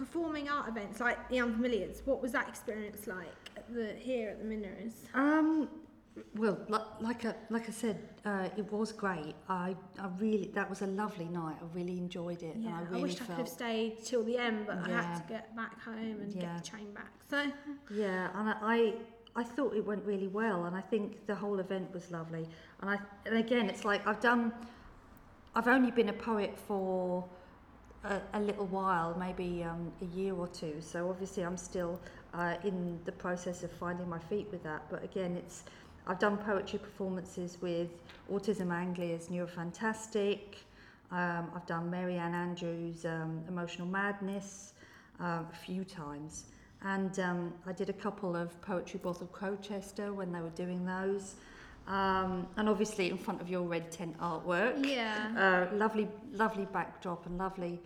performing art events like the Unfamiliars, what was that experience like here at the Minners? Well, like I said, it was great. I really, that was a lovely night. I really enjoyed it. Yeah, and I wished I could have stayed till the end, but I had to get back home and get the train back. So and I thought it went really well, and I think the whole event was lovely. And again, it's like I've only been a poet for a little while, maybe a year or two. So obviously, I'm still in the process of finding my feet with that. But again, I've done poetry performances with Autism Anglia's Neurofantastic. I've done Mary-Anne Andrew's Emotional Madness a few times. And I did a couple of poetry Balls of Crochester when they were doing those. And obviously in front of your red tent artwork. Yeah. Lovely backdrop and lovely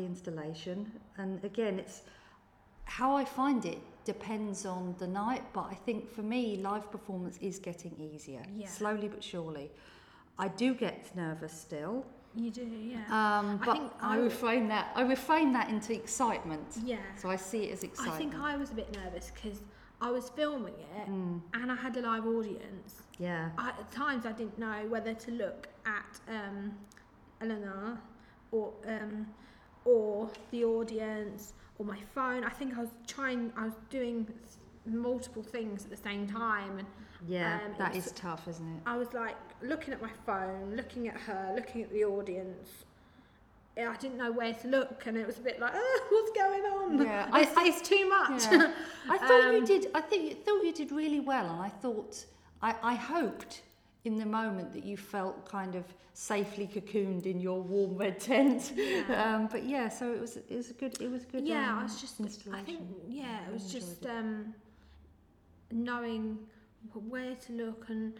installation. And again, it's how I find it depends on the night, but I think for me, live performance is getting easier, slowly but surely. I do get nervous still. You do, yeah. I reframe that into excitement. Yeah. So I see it as excitement. I think I was a bit nervous because I was filming it and I had a live audience. Yeah. At times I didn't know whether to look at Eleanor or the audience or my phone. I think I was doing multiple things at the same time. And, that is tough, isn't it? I was like looking at my phone, looking at her, looking at the audience. I didn't know where to look, and it was a bit like, what's going on? Yeah, it's too much. Yeah. I thought you did really well, and I thought I hoped in the moment that you felt kind of safely cocooned in your warm red tent. Yeah. But yeah, so it was a good. Yeah, I was just installation. I think it was just knowing where to look and.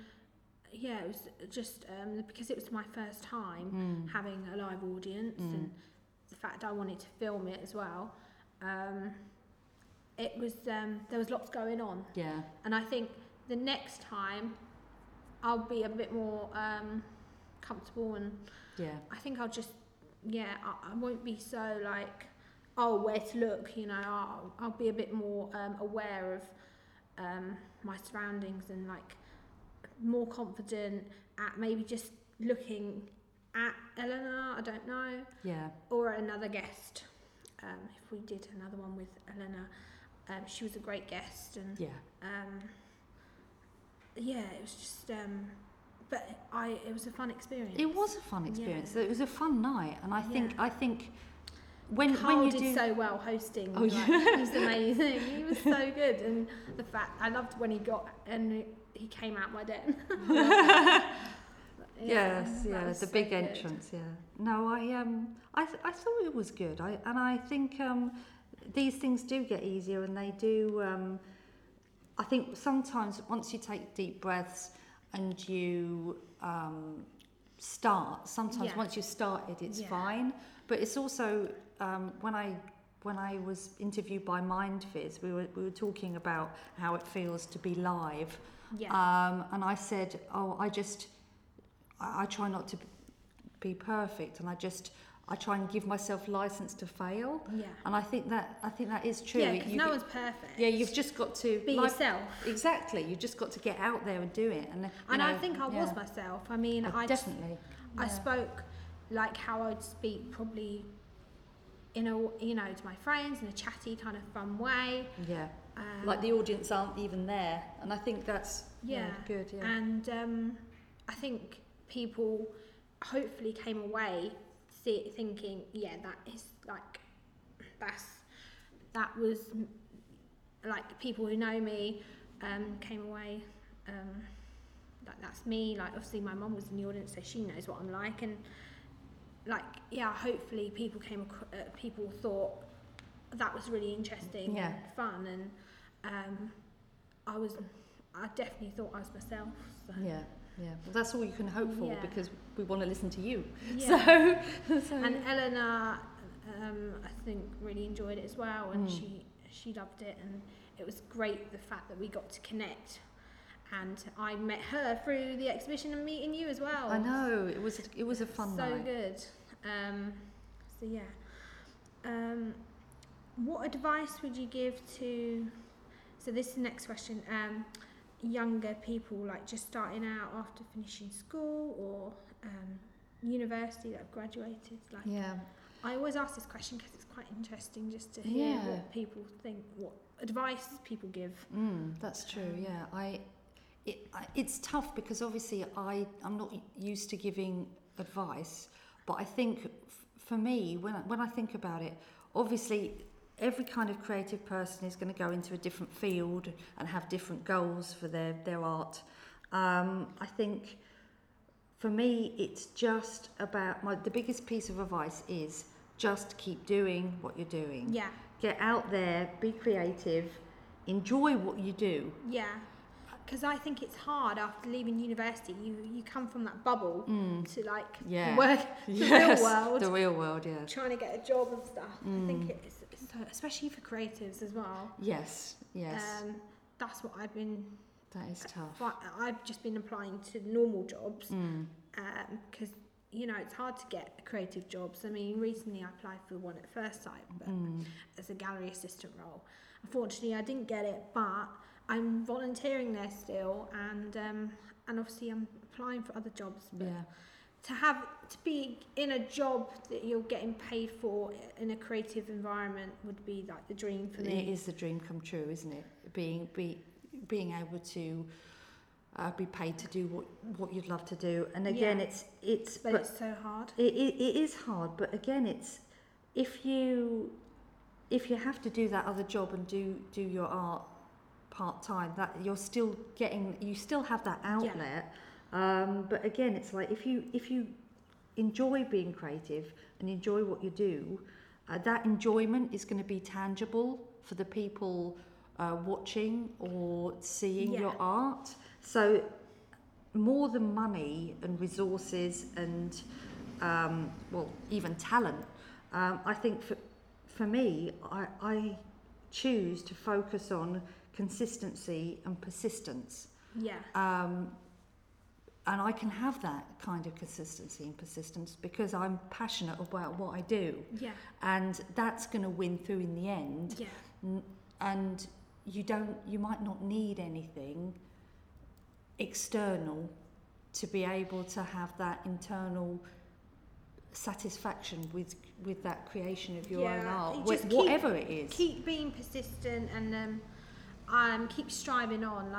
Yeah, it was just because it was my first time having a live audience, and the fact I wanted to film it as well. It was there was lots going on. Yeah, and I think the next time I'll be a bit more comfortable, and I think I'll just I won't be so like where to look. You know, I'll be a bit more aware of my surroundings and like. More confident at maybe just looking at Eleanor, I don't know. Yeah. Or another guest. If we did another one with Eleanor, she was a great guest, and it was just it was a fun experience. It was a fun experience. Yeah. It was a fun night, and I think when Carl when you did do... so well hosting, he was amazing. He was so good, and the fact I loved when he got and. He came out my den. The big entrance. Yeah. No, I thought it was good. I think these things do get easier, and they do. I think sometimes once you take deep breaths and you start, once you've started, it's fine. But it's also when I was interviewed by Mindfizz, we were talking about how it feels to be live. Yeah. And I said, I try not to be perfect, and I try and give myself license to fail. Yeah. And I think that is true. Yeah, because no one's perfect. Yeah, you've just got to be yourself. Exactly. You've just got to get out there and do it. And I think I was myself. I mean, definitely. I spoke like how I'd speak probably in a to my friends in a chatty kind of fun way. Yeah. Like the audience aren't even there, and I think that's good. Yeah. And I think people hopefully came away thinking, that was like people who know me came away that's me. Like obviously my mum was in the audience, so she knows what I'm like, and hopefully people people thought. That was really interesting and fun, and I definitely thought I was myself. So. Yeah. Well, that's all you can hope for because we want to listen to you. Yeah. So and Eleanor, I think, really enjoyed it as well, and she loved it, and it was great the fact that we got to connect. And I met her through the exhibition and meeting you as well. I know it was a fun night. So good. So yeah. What advice would you give to, so this is the next question, younger people, like just starting out after finishing school or university that have graduated? Like, yeah. I always ask this question because it's quite interesting just to hear what people think, what advice people give. That's true, yeah. It's tough because obviously I'm not used to giving advice, but I think for me, when I think about it, obviously every kind of creative person is going to go into a different field and have different goals for their art. I think for me, it's just about the biggest piece of advice is just keep doing what you're doing. Yeah. Get out there, be creative, enjoy what you do. Yeah. Because I think it's hard after leaving university. You come from that bubble to work the real world, yeah. Trying to get a job and stuff. I think it's especially for creatives as well. Yes. That's what I've been. That is tough. I've just been applying to normal jobs because it's hard to get creative jobs. I mean, recently I applied for one at First Sight, but as a gallery assistant role. Unfortunately, I didn't get it, but I'm volunteering there still, and obviously I'm applying for other jobs. But to be in a job that you're getting paid for in a creative environment would be like the dream for me. It is the dream come true, isn't it? Being able to be paid to do what you'd love to do, and again, but it's so hard. It is hard, but again, it's if you have to do that other job and do your art part-time, that you're still getting, you still have that outlet, but again, it's like if you enjoy being creative and enjoy what you do, that enjoyment is going to be tangible for the people watching or seeing your art. So more than money and resources and even talent, I think for me, I choose to focus on consistency and persistence. Yeah. And I can have that kind of consistency and persistence because I'm passionate about what I do. Yeah. And that's going to win through in the end. Yeah. And you might not need anything external to be able to have that internal satisfaction with that creation of your own art, whatever it is. Keep being persistent and keep striving on.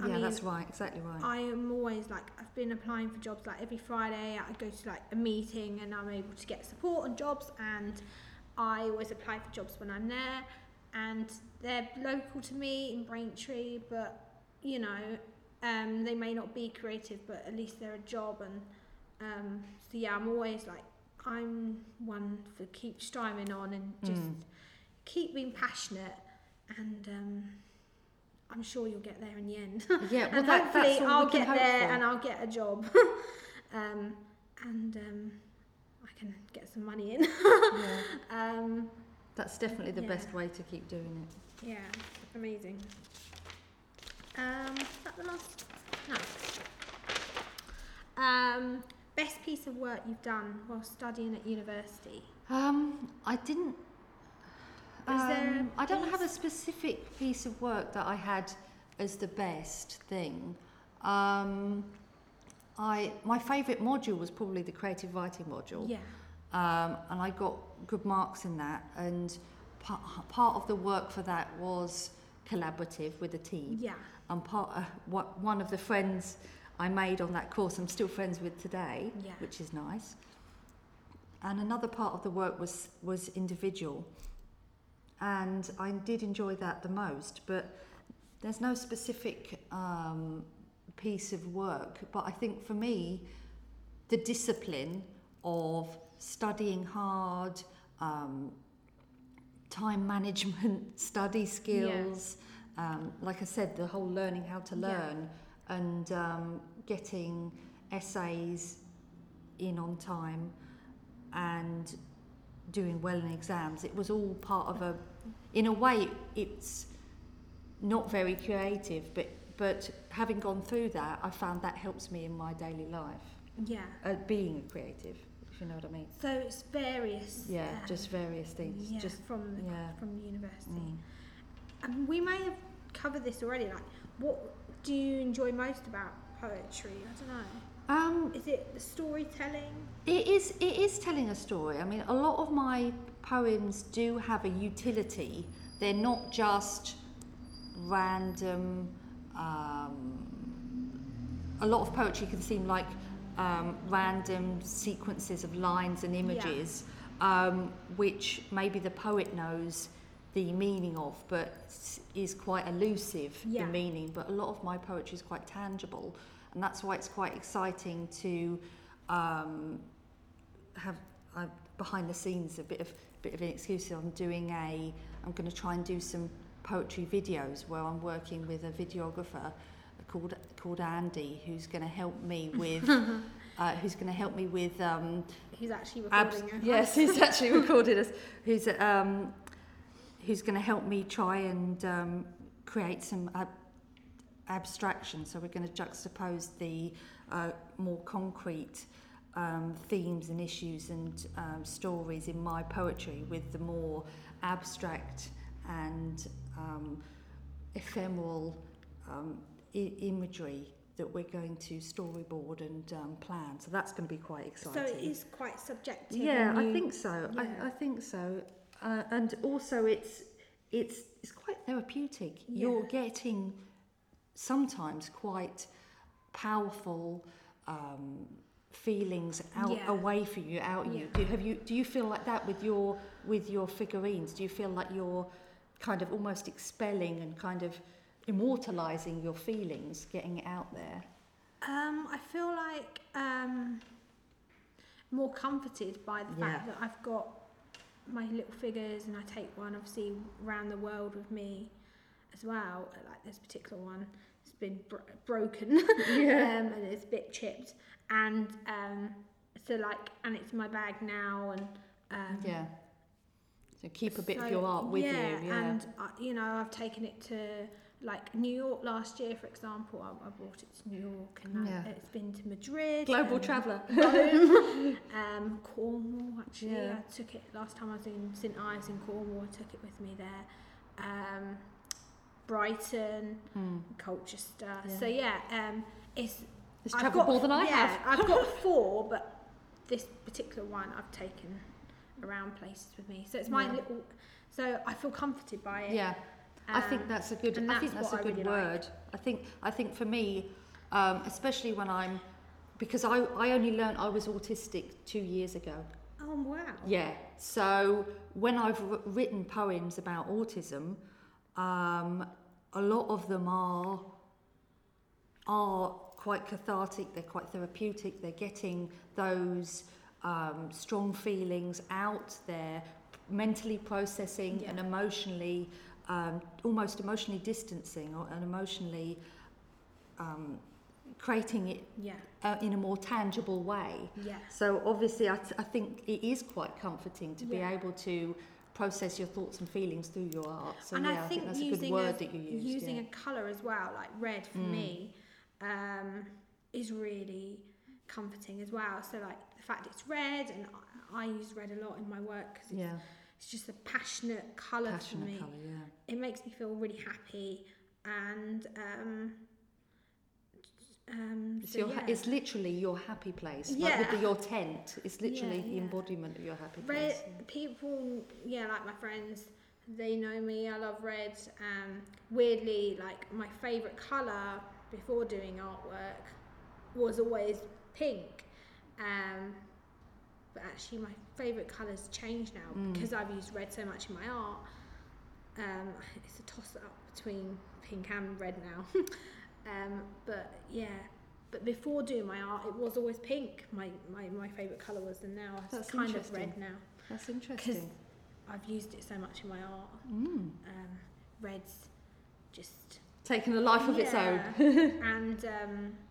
That's right, exactly right. I am always I've been applying for jobs. Every Friday I go to a meeting and I'm able to get support on jobs, and I always apply for jobs when I'm there, and they're local to me in Braintree, but they may not be creative, but at least they're a job. And I'm always I'm one for keep striving on and just keep being passionate, and I'm sure you'll get there in the end. Yeah, well, and hopefully I'll get there and I'll get a job, and I can get some money in. Yeah. That's definitely the best way to keep doing it. Yeah, amazing. Is that the last? No. Best piece of work you've done while studying at university? I didn't. I don't have a specific piece of work that I had as the best thing. My favourite module was probably the creative writing module. Yeah. And I got good marks in that, and part of the work for that was collaborative with the team. Yeah. And one of the friends I made on that course, I'm still friends with today, which is nice. And another part of the work was individual, and I did enjoy that the most. But there's no specific piece of work. But I think for me, the discipline of studying hard, time management, study skills, like I said, the whole learning how to learn, and getting essays in on time and doing well in exams. It was all part of in a way, it's not very creative, but having gone through that, I found that helps me in my daily life. Yeah. Being creative. if you know what I mean. So it's various. Yeah, just various things. Yeah, just from the university. Mm. And we may have covered this already. Like, what do you enjoy most about poetry? I don't know. Is it the storytelling? It is telling a story. I mean, a lot of my poems do have a utility. They're not just random. A lot of poetry can seem like random sequences of lines and images, which maybe the poet knows the meaning of, but is quite elusive, the meaning. But a lot of my poetry is quite tangible, and that's why it's quite exciting to have behind the scenes a bit of an excuse. I'm going to try and do some poetry videos where I'm working with a videographer called Andy, who's going to help me with who's actually recording us. Yes, who's actually recorded us. Who's going to help me try and create some abstraction. So we're going to juxtapose the more concrete themes and issues and stories in my poetry with the more abstract and ephemeral imagery that we're going to storyboard and plan. So that's going to be quite exciting. So it is quite subjective. Yeah, I think so. Yeah. I think so. And also it's quite therapeutic. Yeah. You're getting sometimes quite powerful feelings out away from you, out you. Do you feel like that with your figurines? Do you feel like you're kind of almost expelling and kind of immortalizing your feelings, getting it out there? I feel like more comforted by the fact that I've got my little figures, and I take one obviously around the world with me as well. Like this particular one, it's been broken and it's a bit chipped, and so like, and it's in my bag now, and so keep a bit of your art with you. Yeah, and I've taken it to like New York last year, for example. I brought it to New York, and it's been to Madrid. Global traveller. Cornwall, actually. Yeah. I took it last time I was in St Ives in Cornwall. I took it with me there. Brighton, Colchester. Yeah. So it's travelled more than I have. I've got 4, but this particular one I've taken around places with me. So it's my little. So I feel comforted by it. Yeah. I think that's a good. I think that's a good really word. Like. I think for me, especially when I'm, because I only learned I was autistic 2 years ago. Oh wow! Yeah. So when I've written poems about autism, a lot of them are quite cathartic. They're quite therapeutic. They're getting those strong feelings out. They're mentally processing and emotionally. Almost emotionally distancing and emotionally creating it in a more tangible way. Yeah. So obviously I think it is quite comforting to be able to process your thoughts and feelings through your art. So and I think that's a good word that you used. Using a colour as well, like red for me, is really comforting as well. So like the fact it's red, and I use red a lot in my work because it's just a passionate colour for me. Colour, It makes me feel really happy, and it's literally your happy place. Yeah. Like with your tent, it's literally the embodiment of your happy place. Red, people, like my friends, they know me. I love red. Weirdly, like my favourite colour before doing artwork was always pink. But actually my favourite colours change now because I've used red so much in my art. It's a toss-up between pink and red now. But before doing my art, it was always pink. My favourite colour was, and now it's kind of red now. That's interesting. Because I've used it so much in my art. Red's just... taken a life of its own. And